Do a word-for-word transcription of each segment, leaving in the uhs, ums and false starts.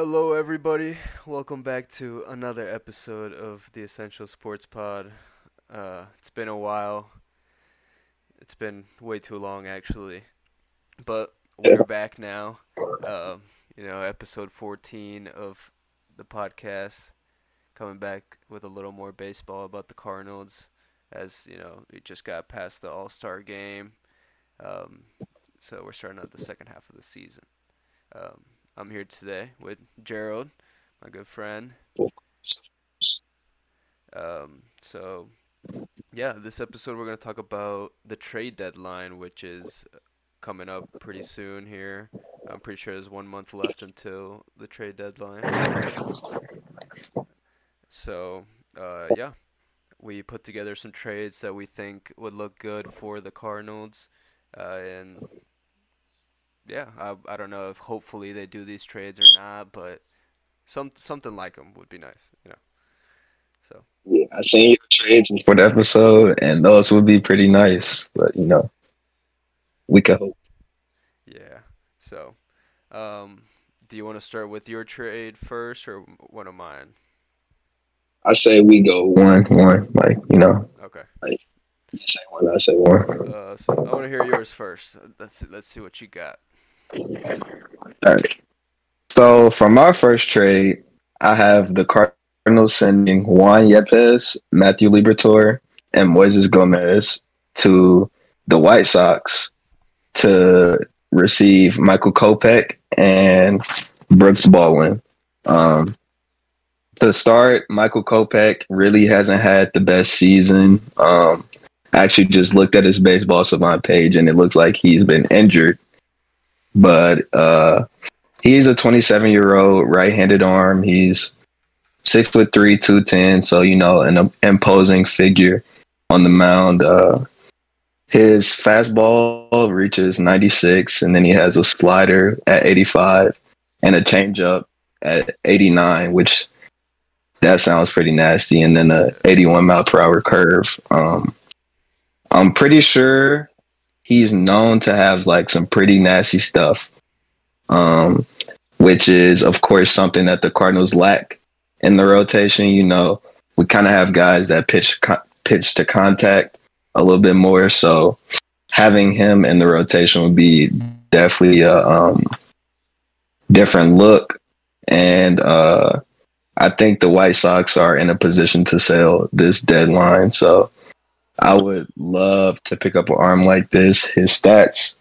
Hello, everybody. Welcome back to another episode of The Essential Sports Pod. Uh, it's been a while. It's been way too long, actually. But we're back now. Uh, you know, episode fourteen of the podcast. Coming back with a little more baseball about the Cardinals. As, you know, we just got past the All-Star game. Um, so we're starting out the second half of the season. Um I'm here today with Gerald, my good friend. Um, so, yeah, this episode we're going to talk about the trade deadline, which is coming up pretty soon here. I'm pretty sure there's one month left until the trade deadline. So, uh, yeah, we put together some trades that we think would look good for the Cardinals, uh, and... Yeah, I I don't know if hopefully they do these trades or not, but some something like them would be nice, you know. So yeah, I seen your trades for the episode, and those would be pretty nice, but you know, we can hope. Yeah. So, um, do you want to start with your trade first, or one of mine? I say we go one one, like you know. Okay. Like, you say one, I say one. Uh, so I want to hear yours first. Let's let's see what you got. All right. So, from my first trade, I have the Cardinals sending Juan Yepes, Matthew Liberatore, and Moises Gomez to the White Sox to receive Michael Kopech and Brooks Baldwin. Um, to start, Michael Kopech really hasn't had the best season. Um, I actually just looked at his Baseball Savant page, and it looks like he's been injured. But uh, he's a twenty-seven-year-old right-handed arm. He's six foot three, two ten. So you know, an um, imposing figure on the mound. Uh, his fastball reaches ninety-six, and then he has a slider at eighty-five and a changeup at eighty-nine, which that sounds pretty nasty. And then a eighty-one mile per hour curve. Um, I'm pretty sure. He's known to have like some pretty nasty stuff, um, which is, of course, something that the Cardinals lack in the rotation. You know, we kind of have guys that pitch co- pitch to contact a little bit more. So having him in the rotation would be definitely a um, different look. And uh, I think the White Sox are in a position to sell this deadline. So I would love to pick up an arm like this. His stats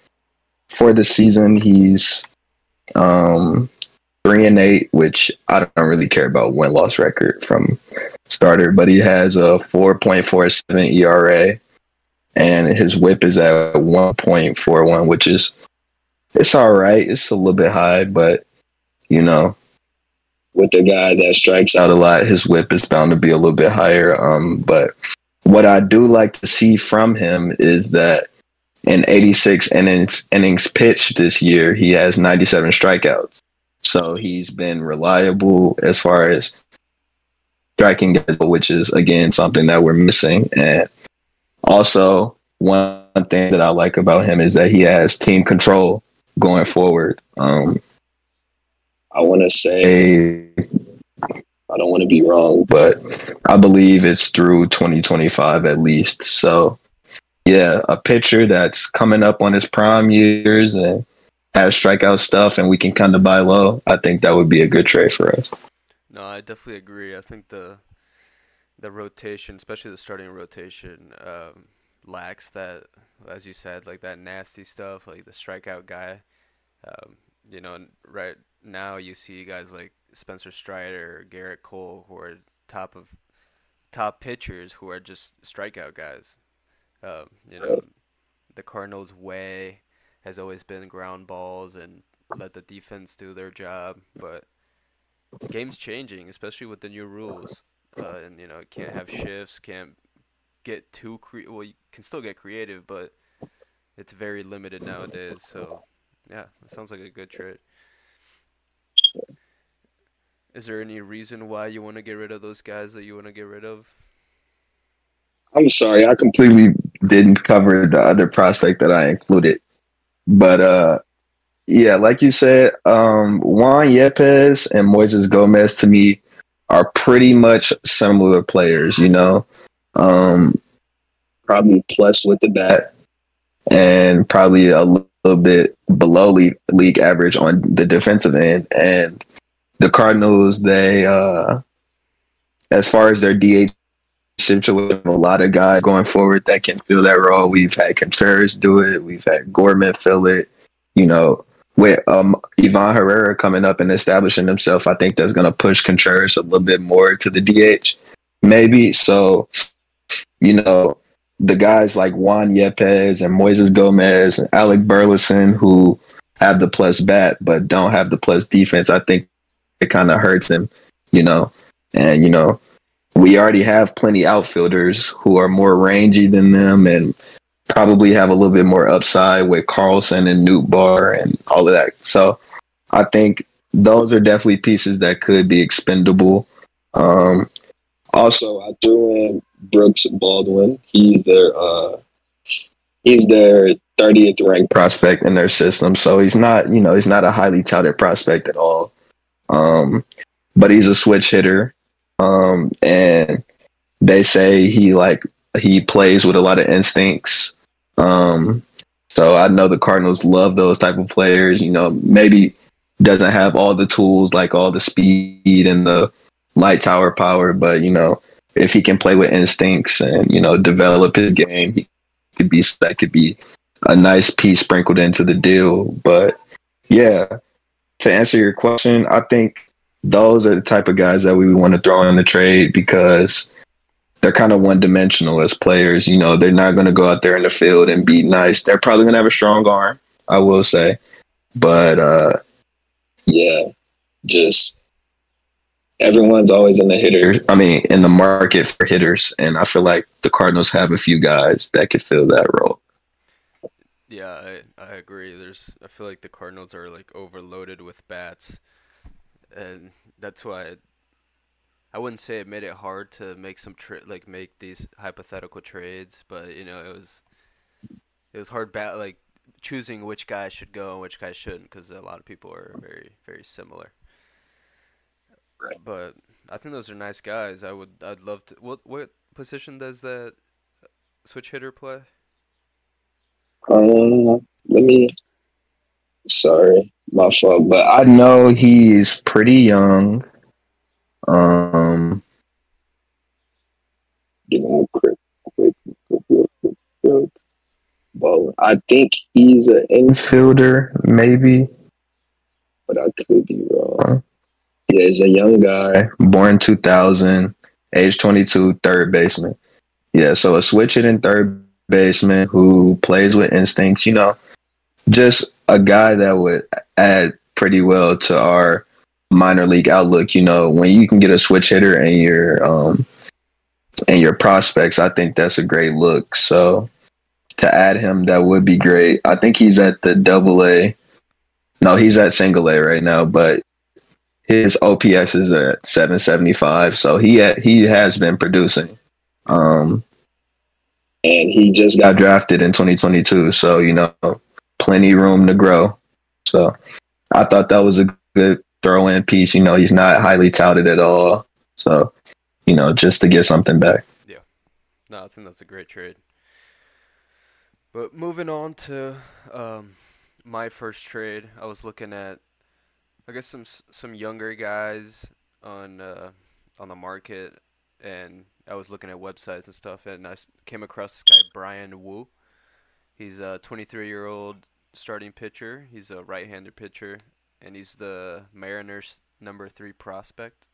for the season, he's um, three and eight, which I don't really care about win-loss record from starter, but he has a four point four seven E R A, and his whip is at one point four one, which is it's all right. It's a little bit high, but you know, with a guy that strikes out a lot, his whip is bound to be a little bit higher. Um, but what I do like to see from him is that in eighty-six innings, innings pitched this year, he has ninety-seven strikeouts. So he's been reliable as far as striking, which is, again, something that we're missing. And also, one thing that I like about him is that he has team control going forward. Um, I want to say... I don't want to be wrong, but I believe it's through twenty twenty-five at least. So, yeah, a pitcher that's coming up on his prime years and has strikeout stuff and we can kind of buy low, I think that would be a good trade for us. No, I definitely agree. I think the the rotation, especially the starting rotation, um, lacks that, as you said, like that nasty stuff, like the strikeout guy. Um, you know, right now you see guys like Spencer Strider, Garrett Cole, who are top of top pitchers who are just strikeout guys. Um, you know, the Cardinals' way has always been ground balls and let the defense do their job. But the game's changing, especially with the new rules. Uh, and you know, can't have shifts, can't get too cre- well. You can still get creative, but it's very limited nowadays. So, yeah, it sounds like a good trade. Is there any reason why you want to get rid of those guys that you want to get rid of? I'm sorry, I completely didn't cover the other prospect that I included. But uh, Yeah, like you said, um, Juan Yepes and Moises Gomez to me are pretty much similar players, you know. Um, probably plus with the bat and probably a little bit below league, league average on the defensive end. And the Cardinals, they, uh, as far as their D H situation, a lot of guys going forward that can fill that role. We've had Contreras do it. We've had Gorman fill it, you know. With um, Ivan Herrera coming up and establishing himself, I think that's going to push Contreras a little bit more to the D H, maybe. So, you know, the guys like Juan Yepes and Moises Gomez and Alec Burleson, who have the plus bat but don't have the plus defense, I think it kind of hurts them, you know. And, you know, we already have plenty outfielders who are more rangy than them and probably have a little bit more upside with Carlson and Newt Barr and all of that. So I think those are definitely pieces that could be expendable. Um, also, I threw in Brooks Baldwin. He's their uh, he's their thirtieth ranked prospect in their system. So he's not, you know, he's not a highly touted prospect at all. Um, but he's a switch hitter. Um, and they say he like he plays with a lot of instincts. Um, so I know the Cardinals love those type of players, you know. Maybe doesn't have all the tools, like all the speed and the light tower power, but, you know, if he can play with instincts and, you know, develop his game, he could be, that could be a nice piece sprinkled into the deal. But yeah, to answer your question, I think those are the type of guys that we want to throw in the trade because they're kind of one-dimensional as players. You know, they're not going to go out there in the field and be nice. They're probably going to have a strong arm, I will say. But, uh, yeah, just everyone's always in the hitter. I mean, in the market for hitters, and I feel like the Cardinals have a few guys that could fill that role. Yeah, I, I agree. There's, I feel like the Cardinals are, like, overloaded with bats, and that's why – I wouldn't say it made it hard to make some tra- like make these hypothetical trades, but, you know, it was it was hard ba- like choosing which guy should go and which guy shouldn't, because a lot of people are very, very similar. Right. But I think those are nice guys. I would I'd love to. What what position does that switch hitter play? Um, let me. Sorry, my fault. But I know he's pretty young. Um, give me a quick, quick, quick, quick, quick, quick. I think he's an infielder, maybe, but I could be wrong. Yeah, he's a young guy, born two thousand, age twenty-two, third baseman. Yeah, so a switch hitting third baseman who plays with instincts, you know, just a guy that would add pretty well to our minor league outlook. You know, when you can get a switch hitter and your um and your prospects, I think that's a great look. So to add him, that would be great. I think he's at the double A. No, he's at single A right now, but his O P S is at seven seventy-five. So he ha- he has been producing. Um, and he just got drafted in twenty twenty-two. So, you know, plenty room to grow. So I thought that was a good throw in piece. You know, he's not highly touted at all, so, you know, just to get something back. Yeah, no, I think that's a great trade. But moving on to um, my first trade, I was looking at, I guess, some some younger guys on uh, on the market, and I was looking at websites and stuff, and I came across this guy Brian Wu. He's a twenty-three-year-old starting pitcher. He's a right-handed pitcher. And he's the Mariners' number three prospect.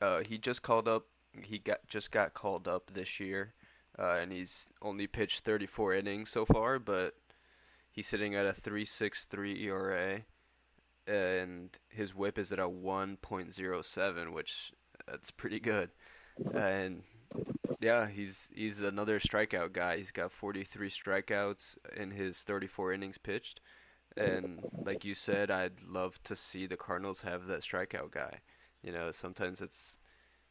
Uh, he just called up. He got just got called up this year, uh, and he's only pitched thirty-four innings so far. But he's sitting at a three point six three E R A, and his WHIP is at a one point oh seven, which that's pretty good. And yeah, he's he's another strikeout guy. He's got forty-three strikeouts in his thirty-four innings pitched. And like you said, I'd love to see the Cardinals have that strikeout guy. You know, sometimes it's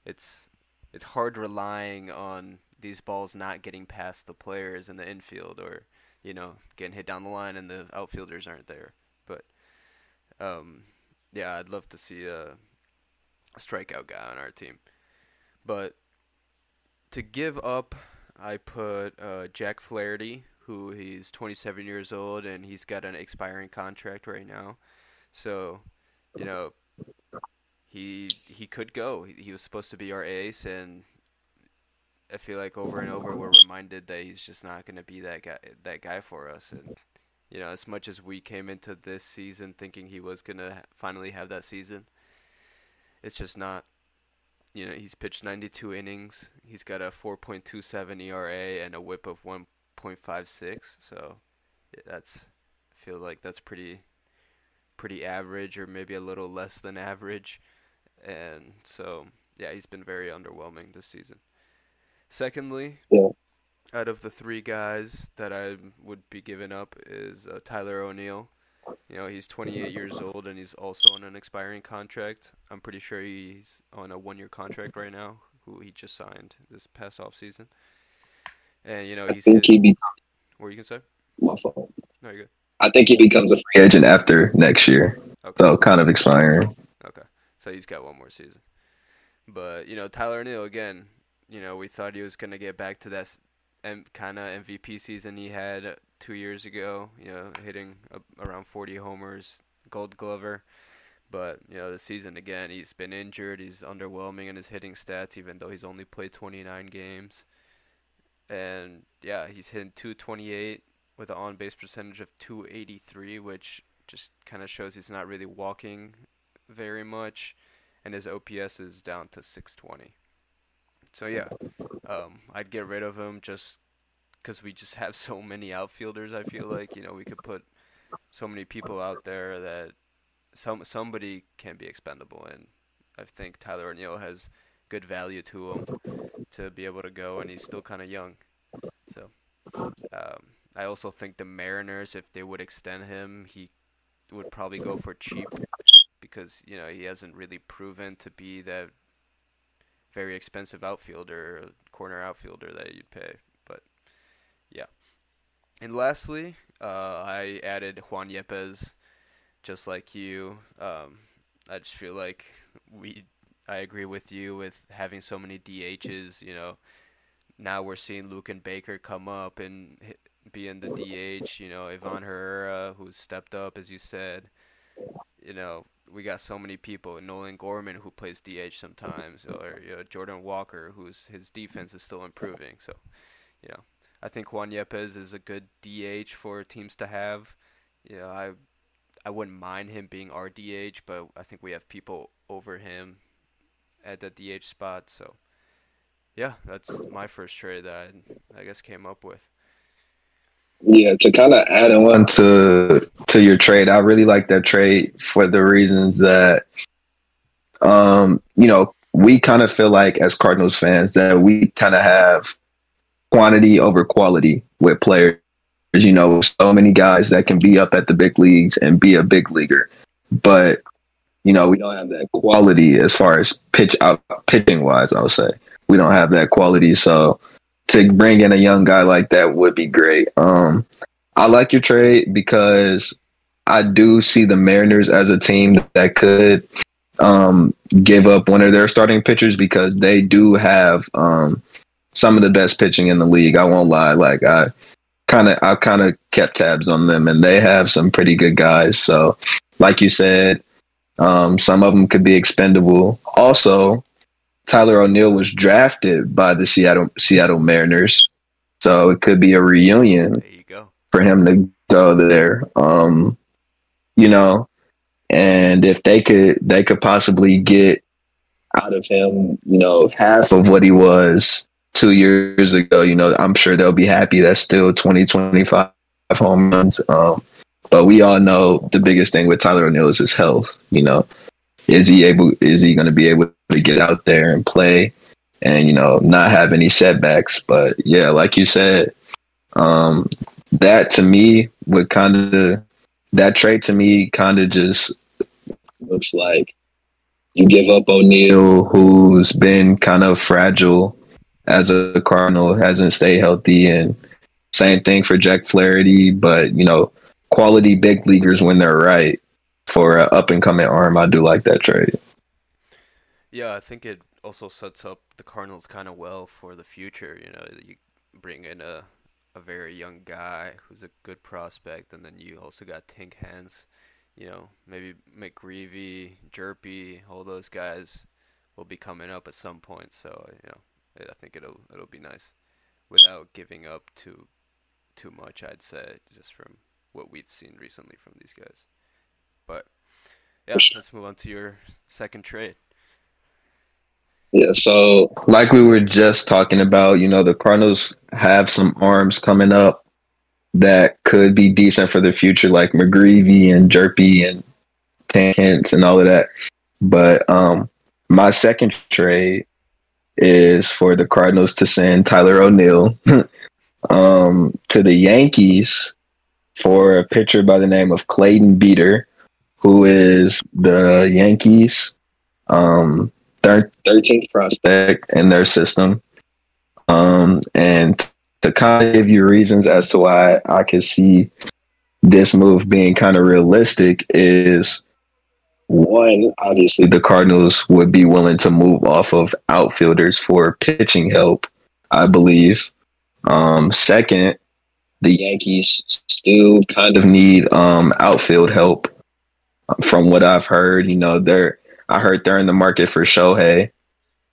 it's it's hard relying on these balls not getting past the players in the infield, or you know, getting hit down the line and the outfielders aren't there. But, um, yeah, I'd love to see a, a strikeout guy on our team. But to give up, I put uh, Jack Flaherty, who he's twenty-seven years old, and he's got an expiring contract right now. So, you know, he he could go. He, he was supposed to be our ace, and I feel like over and over we're reminded that he's just not going to be that guy, that guy for us. And, you know, as much as we came into this season thinking he was going to finally have that season, it's just not. You know, he's pitched ninety-two innings. He's got a four point two seven E R A and a whip of one point five six. So that's, I feel like that's pretty, pretty average, or maybe a little less than average. And so, yeah, he's been very underwhelming this season. Secondly, yeah. out of the three guys that I would be giving up is uh, Tyler O'Neill. You know, he's twenty-eight years old, and he's also on an expiring contract. I'm pretty sure he's on a one-year contract right now, who he just signed this past offseason. And, you know, he's... I think he becomes... What were you going to say? My fault. No, you're good. I think he becomes a free agent after next year. Okay. So, kind of expiring. Okay. So, he's got one more season. But, you know, Tyler O'Neill, again, you know, we thought he was going to get back to that kind of M V P season he had two years ago, you know, hitting around forty homers, Gold Glover. But, you know, this season, again, he's been injured. He's underwhelming in his hitting stats, even though he's only played twenty-nine games. And, yeah, he's hitting two twenty-eight with an on-base percentage of two eighty-three, which just kind of shows he's not really walking very much. And his O P S is down to six twenty. So, yeah, um, I'd get rid of him just because we just have so many outfielders. I feel like, you know, we could put so many people out there that some somebody can be expendable, and I think Tyler O'Neill has good value to him to be able to go, and he's still kind of young. So um, I also think the Mariners, if they would extend him, he would probably go for cheap because, you know, he hasn't really proven to be that very expensive outfielder, corner outfielder that you'd pay. Yeah. And lastly, uh, I added Juan Yepes, just like you. Um, I just feel like we, I agree with you with having so many D Hs, you know. Now we're seeing Luke and Baker come up and hit, be in the D H, you know, Ivan Herrera, who's stepped up, as you said. You know, we got so many people. Nolan Gorman, who plays D H sometimes, or, you know, Jordan Walker, who's his defense is still improving. So, you know. I think Juan Yepes is a good D H for teams to have. You know, I I wouldn't mind him being our D H, but I think we have people over him at the D H spot. So, yeah, that's my first trade that I, I guess came up with. Yeah, to kind of add on to, to your trade, I really like that trade for the reasons that, um, you know, we kind of feel like as Cardinals fans that we kind of have quantity over quality with players. You know, so many guys that can be up at the big leagues and be a big leaguer, but you know, we don't have that quality as far as pitch out pitching wise. I would say we don't have that quality, so to bring in a young guy like that would be great. um I like your trade because I do see the Mariners as a team that could um give up one of their starting pitchers because they do have um some of the best pitching in the league. I won't lie. Like I kind of, I kind of kept tabs on them, and they have some pretty good guys. So, like you said, um, some of them could be expendable. Also, Tyler O'Neill was drafted by the Seattle Seattle Mariners, so it could be a reunion there you go. for him to go there. Um, you know, and if they could, they could possibly get out of him, you know, half of what he was two years ago, you know, I'm sure they'll be happy. That's still twenty, twenty-five home runs. Um, but we all know the biggest thing with Tyler O'Neill is his health. You know, is he able, is he going to be able to get out there and play and, you know, not have any setbacks? But yeah, like you said, um, that to me would kind of, that trade to me kind of just looks like you give up O'Neill, who's been kind of fragile as a Cardinal, hasn't stayed healthy, and Same thing for Jack Flaherty, but, you know, quality big leaguers when they're right. For an up-and-coming arm, I do like that trade. Yeah, I think it also sets up the Cardinals kind of well for the future. You know, you bring in a, a very young guy who's a good prospect, and then you also got Tink Hens, you know, maybe McGreevy, Jerpy, all those guys will be coming up at some point. So, you know, I think it'll it'll be nice without giving up too too much, I'd say, just from what we've seen recently from these guys. But, yeah, let's move on to your second trade. Yeah, so like we were just talking about, you know, the Cardinals have some arms coming up that could be decent for the future, like McGreevy and Jerpy and Tankins and all of that. But um, my second trade is for the Cardinals to send Tyler O'Neill um, to the Yankees for a pitcher by the name of Clayton Beeter, who is the Yankees' um, thirteenth prospect in their system. Um, and to kind of give you reasons as to why I could see this move being kind of realistic is, one, obviously the Cardinals would be willing to move off of outfielders for pitching help, I believe. Um, second, the Yankees still kind of need um, outfield help. From what I've heard, you know, they're I heard they're in the market for Shohei.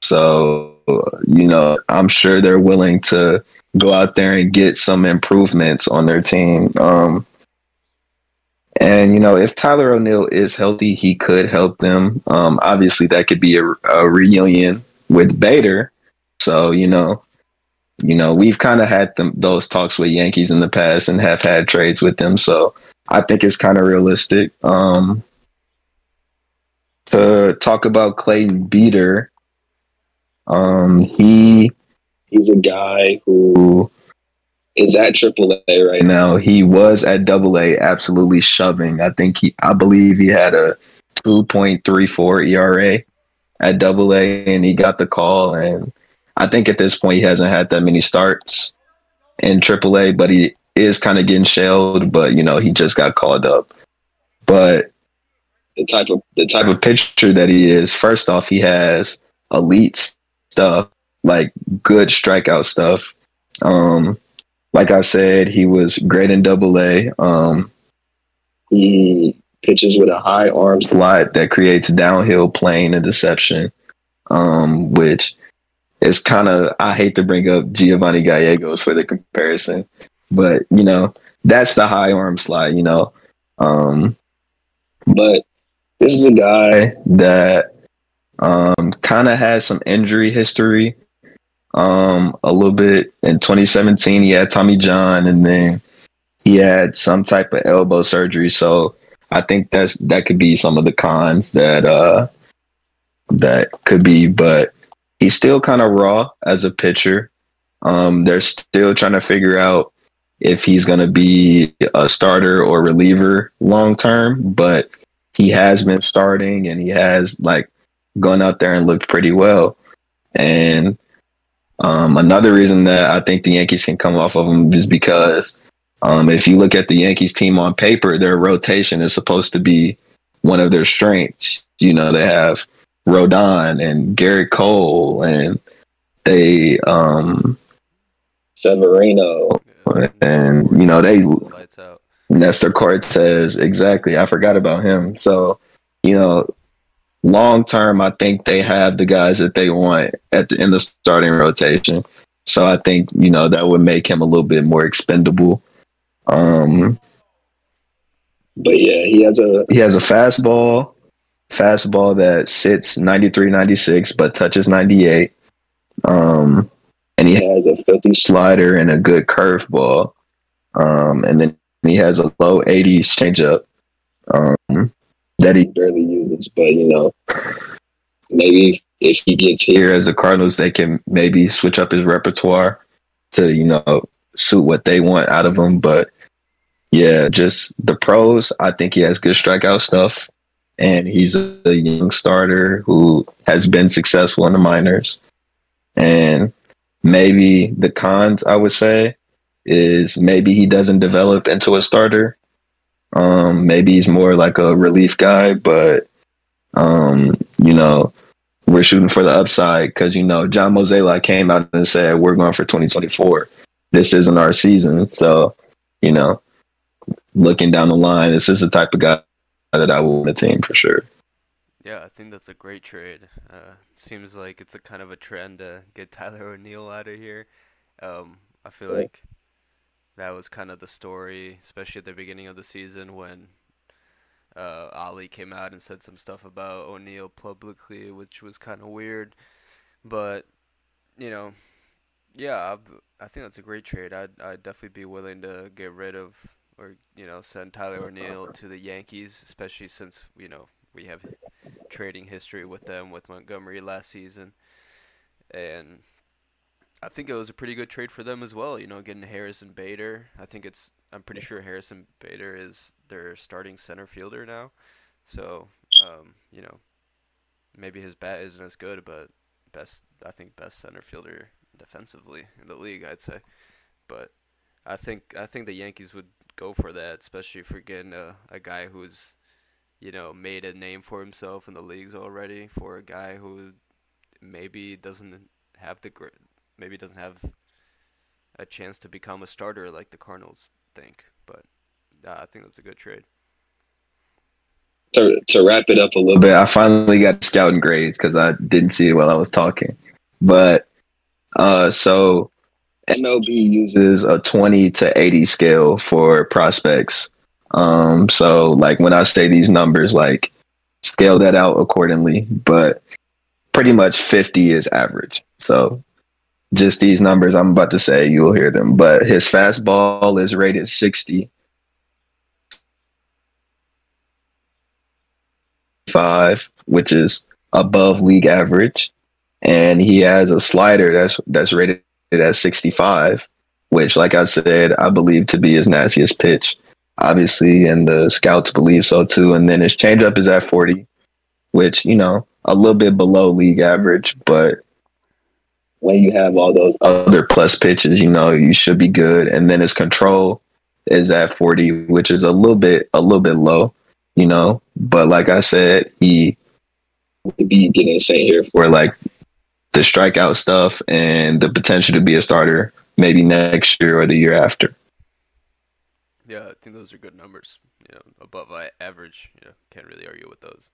So, you know, I'm sure they're willing to go out there and get some improvements on their team. Um, and, you know, if Tyler O'Neill is healthy, he could help them. Um, obviously, that could be a, a reunion with Bader. So, you know, you know, we've kind of had them, those talks with Yankees in the past and have had trades with them. So I think it's kind of realistic. Um, to talk about Clayton Beeter, um, he he's a guy who is at triple A right now. He was at double A, absolutely shoving. I think he, I believe he had a two point three four E R A at double A, and he got the call, and I think at this point he hasn't had that many starts in triple A, but he is kind of getting shelled. But you know, he just got called up. But the type of the type of pitcher that he is, first off, he has elite stuff, like good strikeout stuff. Um, like I said, he was great in Double A. Um, he pitches with a high arm slot that creates downhill playing and deception, um, which. It's kind of, I hate to bring up Giovanni Gallegos for the comparison, but, you know, that's the high arm slide, you know. Um, but this is a guy that um, kind of has some injury history um, a little bit. In twenty seventeen, he had Tommy John, and then he had some type of elbow surgery. So I think that's that could be some of the cons that uh, that could be, but he's still kind of raw as a pitcher. Um, they're still trying to figure out if he's going to be a starter or reliever long term, but he has been starting and he has like gone out there and looked pretty well. And um, another reason that I think the Yankees can come off of him is because um, if you look at the Yankees team on paper, their rotation is supposed to be one of their strengths. You know, they have Rodon and Garrett Cole and they um, Severino yeah. and you know they Nestor Cortes, exactly. I forgot about him. So you know, long term, I think they have the guys that they want at the in the starting rotation. So I think you know that would make him a little bit more expendable. Um, but yeah, he has a he has a fastball. Fastball that sits ninety-three ninety-six but touches ninety-eight. Um, and he has a filthy slider and a good curveball. Um, and then he has a low eighties changeup um, that he barely uses. But, you know, maybe if he gets here as the Cardinals, they can maybe switch up his repertoire to, you know, suit what they want out of him. But, yeah, just the pros, I think he has good strikeout stuff. And he's a young starter who has been successful in the minors. And maybe the cons, I would say, is maybe he doesn't develop into a starter. Um, maybe he's more like a relief guy, but, um, you know, we're shooting for the upside because, you know, John Mozeliak came out and said, we're going for twenty twenty-four. This isn't our season. So, you know, looking down the line, this is the type of guy that I want on the team for sure. Yeah, I think that's a great trade. Uh, it seems like it's a kind of a trend to get Tyler O'Neill out of here. Um, I feel yeah. like that was kind of the story, especially at the beginning of the season when uh, Ali came out and said some stuff about O'Neill publicly, which was kind of weird. But, you know, yeah, I, I think that's a great trade. I'd, I'd definitely be willing to get rid of or, you know, send Tyler O'Neill to the Yankees, especially since, you know, we have trading history with them, with Montgomery last season. And I think it was a pretty good trade for them as well, you know, getting Harrison Bader. I think it's – I'm pretty sure Harrison Bader is their starting center fielder now. So, um, you know, maybe his bat isn't as good, but best I think best center fielder defensively in the league, I'd say. But I think I think the Yankees would go for that, especially for getting a, a guy who's – you know, made a name for himself in the leagues already, for a guy who maybe doesn't have the maybe doesn't have a chance to become a starter like the Cardinals think. But uh, I think that's a good trade. To to wrap it up a little bit, I finally got scouting grades because I didn't see it while I was talking. But uh, so M L B uses a twenty to eighty scale for prospects. Um, so like when I say these numbers, like scale that out accordingly, but pretty much fifty is average. So just these numbers I'm about to say, you'll hear them, but his fastball is rated sixty-five, which is above league average. And he has a slider that's, that's rated at sixty-five, which like I said, I believe to be his nastiest pitch. Obviously, and the scouts believe so too. And then his changeup is at forty, which, you know, a little bit below league average. But when you have all those other plus pitches, you know, you should be good. And then his control is at forty, which is a little bit, a little bit low, you know. But like I said, he would be getting sent here for like the strikeout stuff and the potential to be a starter maybe next year or the year after. Yeah, I think those are good numbers. You know, above average. You know, can't really argue with those.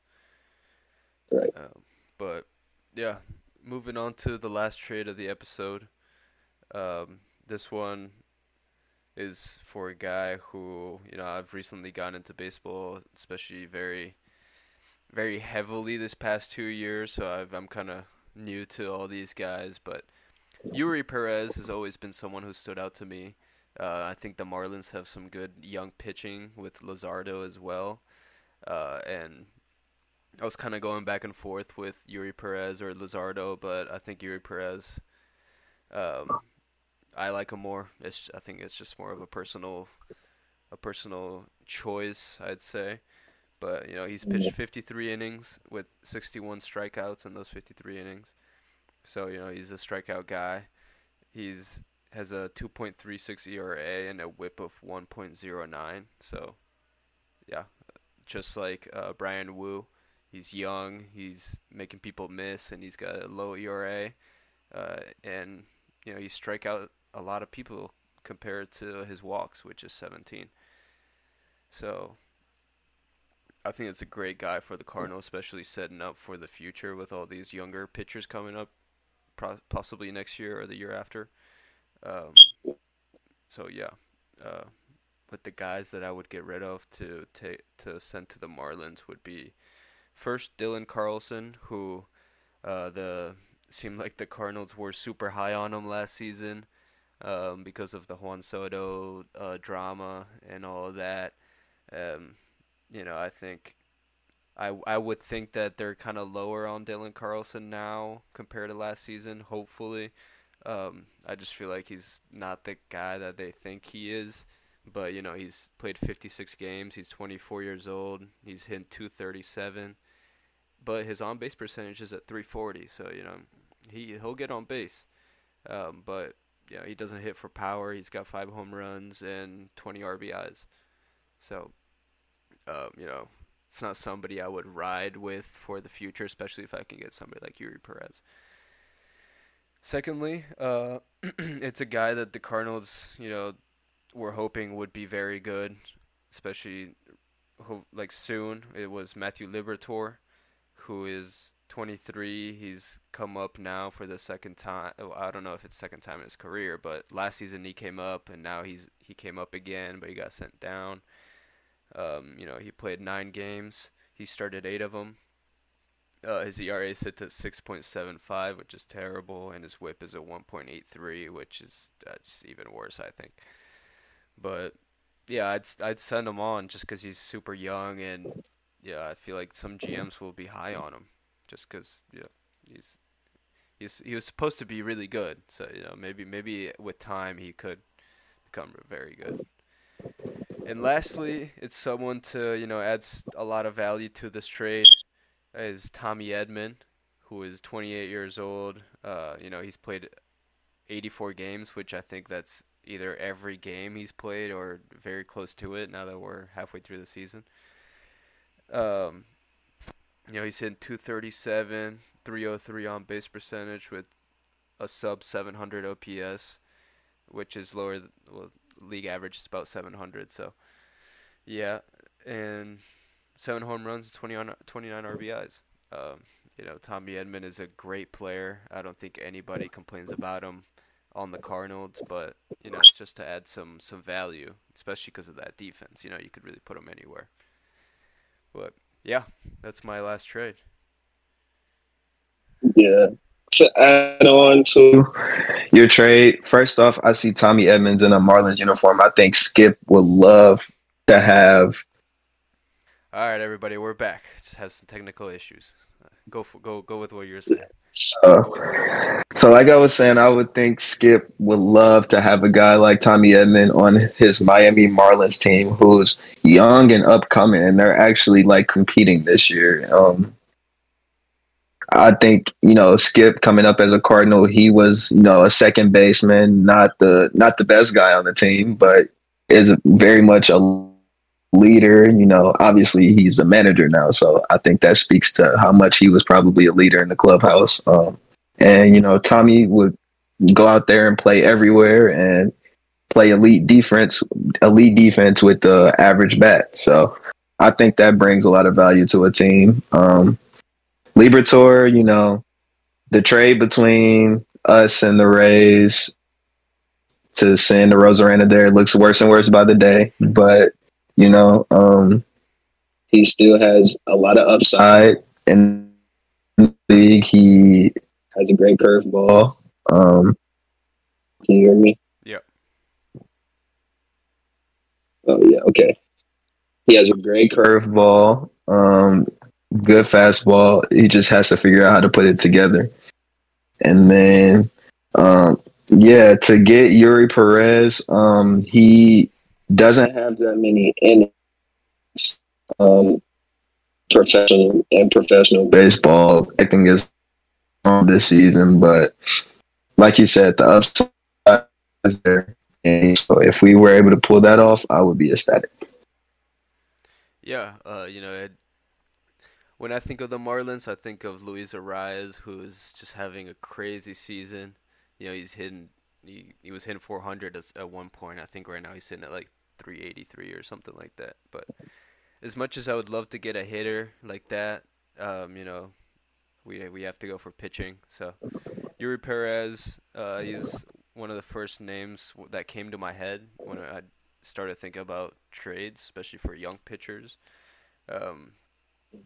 Right. Um, but yeah, moving on to the last trade of the episode. Um, this one is for a guy who, you know, I've recently gotten into baseball, especially very, very heavily this past two years. So I've, I'm kind of new to all these guys, but Eury Pérez has always been someone who stood out to me. Uh, I think the Marlins have some good young pitching with Luzardo as well. Uh, and I was kind of going back and forth with Eury Pérez or Luzardo, but I think Eury Pérez, um, I like him more. It's, I think it's just more of a personal a personal choice, I'd say. But, you know, he's pitched fifty-three innings with sixty-one strikeouts in those fifty-three innings. So, you know, he's a strikeout guy. He's... has a two point three six E R A and a whip of one point oh nine. So, yeah, just like uh, Brian Wu, he's young, he's making people miss, and he's got a low E R A. Uh, and, you know, he strike out a lot of people compared to his walks, which is seventeen. So, I think it's a great guy for the Cardinals, especially setting up for the future with all these younger pitchers coming up, pro- possibly next year or the year after. Um, so yeah, uh, but the guys that I would get rid of to take to send to the Marlins would be first Dylan Carlson, who uh, the seemed like the Cardinals were super high on him last season, um, because of the Juan Soto uh, drama and all of that. Um, you know, I think I I would think that they're kind of lower on Dylan Carlson now compared to last season, hopefully. Um, I just feel like he's not the guy that they think he is, but, you know, he's played fifty-six games, he's twenty-four years old, he's hitting two thirty-seven, but his on-base percentage is at three forty, so, you know, he, he'll get on base, um, but you know, he doesn't hit for power. He's got five home runs and twenty R B Is. So, um, you know, it's not somebody I would ride with for the future, especially if I can get somebody like Eury Pérez. Secondly, uh, it's a guy that the Cardinals, you know, were hoping would be very good, especially ho- like soon. It was Matthew Liberatore, who is twenty-three. He's come up now for the second time. Oh, I don't know if it's second time in his career, but last season he came up, and now he's he came up again, but he got sent down. Um, you know, he played nine games. He started eight of them. Uh, his E R A is set to six point seven five, which is terrible, and his whip is a one point eight three, which is uh, just even worse, I think. But, yeah, I'd I'd send him on just because he's super young, and, yeah, I feel like some G Ms will be high on him just because, you know, he's, he's, he was supposed to be really good. So, you know, maybe maybe with time he could become very good. And lastly, it's someone to, you know, adds a lot of value to this trade. Is Tommy Edman, who is twenty-eight years old. Uh, you know, he's played eighty-four games, which I think that's either every game he's played or very close to it now that we're halfway through the season. Um, you know, he's hitting two thirty-seven, three oh three on base percentage with a sub seven hundred O P S, which is lower than, well, league average is about seven hundred. So, yeah, and seven home runs, twenty-nine R B Is. Um, you know, Tommy Edman is a great player. I don't think anybody complains about him on the Cardinals, but, you know, it's just to add some, some value, especially because of that defense. You know, you could really put him anywhere. But, yeah, that's my last trade. Yeah. To add on to your trade, first off, I see Tommy Edman in a Marlins uniform. I think Skip would love to have. All right, everybody, we're back. Just have some technical issues. Go for, go go with what you're saying. So, so, like I was saying, I would think Skip would love to have a guy like Tommy Edman on his Miami Marlins team, who's young and upcoming, and they're actually like competing this year. Um, I think, you know, Skip coming up as a Cardinal, he was, you know, a second baseman, not the not the best guy on the team, but is very much a leader. You know, obviously he's a manager now, so I think that speaks to how much he was probably a leader in the clubhouse. Um, and, you know, Tommy would go out there and play everywhere and play elite defense, elite defense with the average bat. So I think that brings a lot of value to a team. Um, Liberatore, you know, the trade between us and the Rays to send the Rosarena there looks worse and worse by the day, but you know, um, he still has a lot of upside in the league. He has a great curveball. Um, can you hear me? Yeah. Oh, yeah, okay. He has a great curveball, um, good fastball. He just has to figure out how to put it together. And then, um, yeah, to get Eury Pérez, um, he doesn't have that many innings, um, professional and professional baseball. I think is on this season, but like you said, the upside is there. And so if we were able to pull that off, I would be ecstatic. Yeah, uh, you know, it, when I think of the Marlins, I think of Luis Arraez, who is just having a crazy season. You know, he's hitting. He he was hitting four hundred at one point. I think right now he's sitting at like three eighty-three or something like that. But as much as I would love to get a hitter like that, um, you know, we we have to go for pitching. So Eury Pérez, uh, he's one of the first names that came to my head when I started thinking about trades, especially for young pitchers. Um,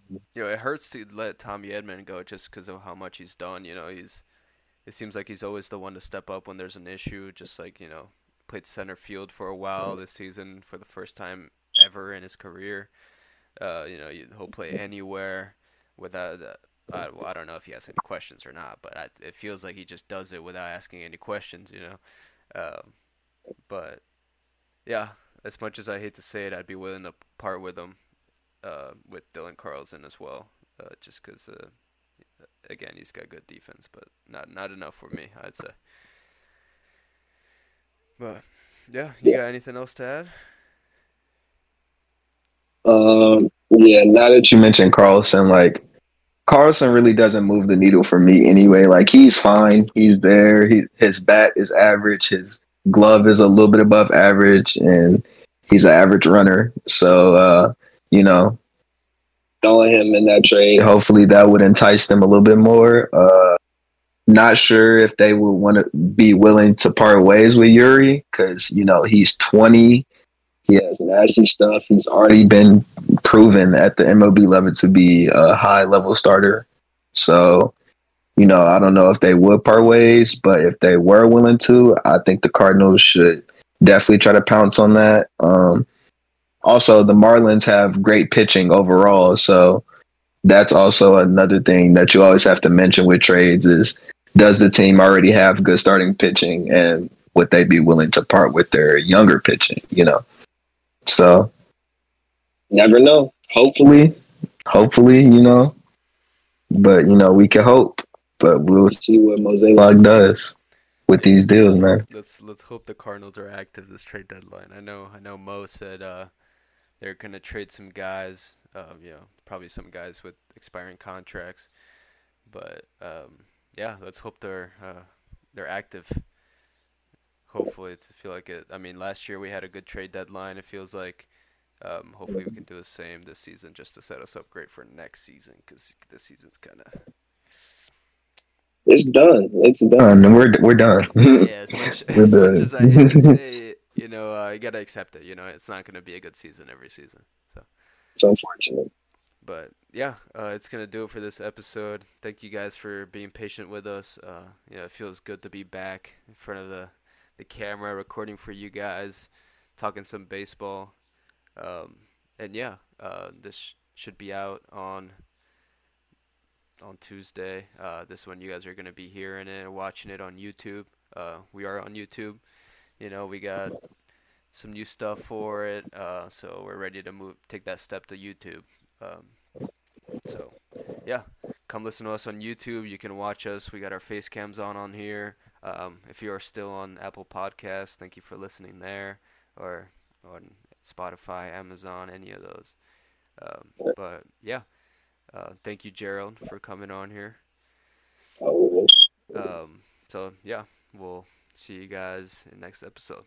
you know, it hurts to let Tommy Edman go just because of how much he's done. You know, he's It seems like he's always the one to step up when there's an issue, just like, you know, played center field for a while this season for the first time ever in his career. Uh, you know, he'll play anywhere without uh, I, well, I don't know if he has any questions or not, but I, it feels like he just does it without asking any questions, you know. Um, but, yeah, as much as I hate to say it, I'd be willing to part with him, uh, with Dylan Carlson as well, uh, just because uh, – again, he's got good defense, but not not enough for me, I'd say. But yeah, you yeah. got anything else to add? Um, yeah, now that you mentioned Carlson, like Carlson really doesn't move the needle for me anyway. Like he's fine, he's there. He, his bat is average, his glove is a little bit above average, and he's an average runner. So uh, you know, knowing him in that trade, hopefully that would entice them a little bit more. Uh, not sure if they would want to be willing to part ways with Eury because you know he's twenty. He has nasty stuff. He's already been proven at the M L B level to be a high-level starter. So, you know, I don't know if they would part ways, but if they were willing to, I think the Cardinals should definitely try to pounce on that. Um, also, the Marlins have great pitching overall, so that's also another thing that you always have to mention with trades is, does the team already have good starting pitching, and would they be willing to part with their younger pitching, you know? So, never know. Hopefully, hopefully, you know. But you know, we can hope. But we'll see what Mozeliak does with these deals, man. Let's let's hope the Cardinals are active this trade deadline. I know, I know. Mo said uh, they're gonna trade some guys. Uh, you know, probably some guys with expiring contracts. But um, yeah, let's hope they're uh, they're active. Hopefully, to feel like it. I mean, last year we had a good trade deadline. It feels like um, hopefully we can do the same this season just to set us up great for next season because this season's kind of it's done. It's done. And we're we're done. Yeah, as much, as, much as I say, you know, uh, you gotta accept it. You know, it's not gonna be a good season every season. So it's unfortunate. But yeah, uh, it's gonna do it for this episode. Thank you guys for being patient with us. Uh, you know, it feels good to be back in front of the. the camera, recording for you guys, talking some baseball. Um, and yeah, uh, this sh- should be out on on Tuesday. Uh, this one you guys are going to be hearing it and watching it on YouTube. Uh, we are on YouTube. You know, we got some new stuff for it, uh, so we're ready to move, take that step to YouTube. Um, so, yeah, come listen to us on YouTube. You can watch us. We got our face cams on on here. Um, if you are still on Apple Podcasts, thank you for listening there, or on Spotify, Amazon, any of those. Um, but yeah, uh, thank you, Gerald, for coming on here. Um, so yeah, we'll see you guys in the next episode.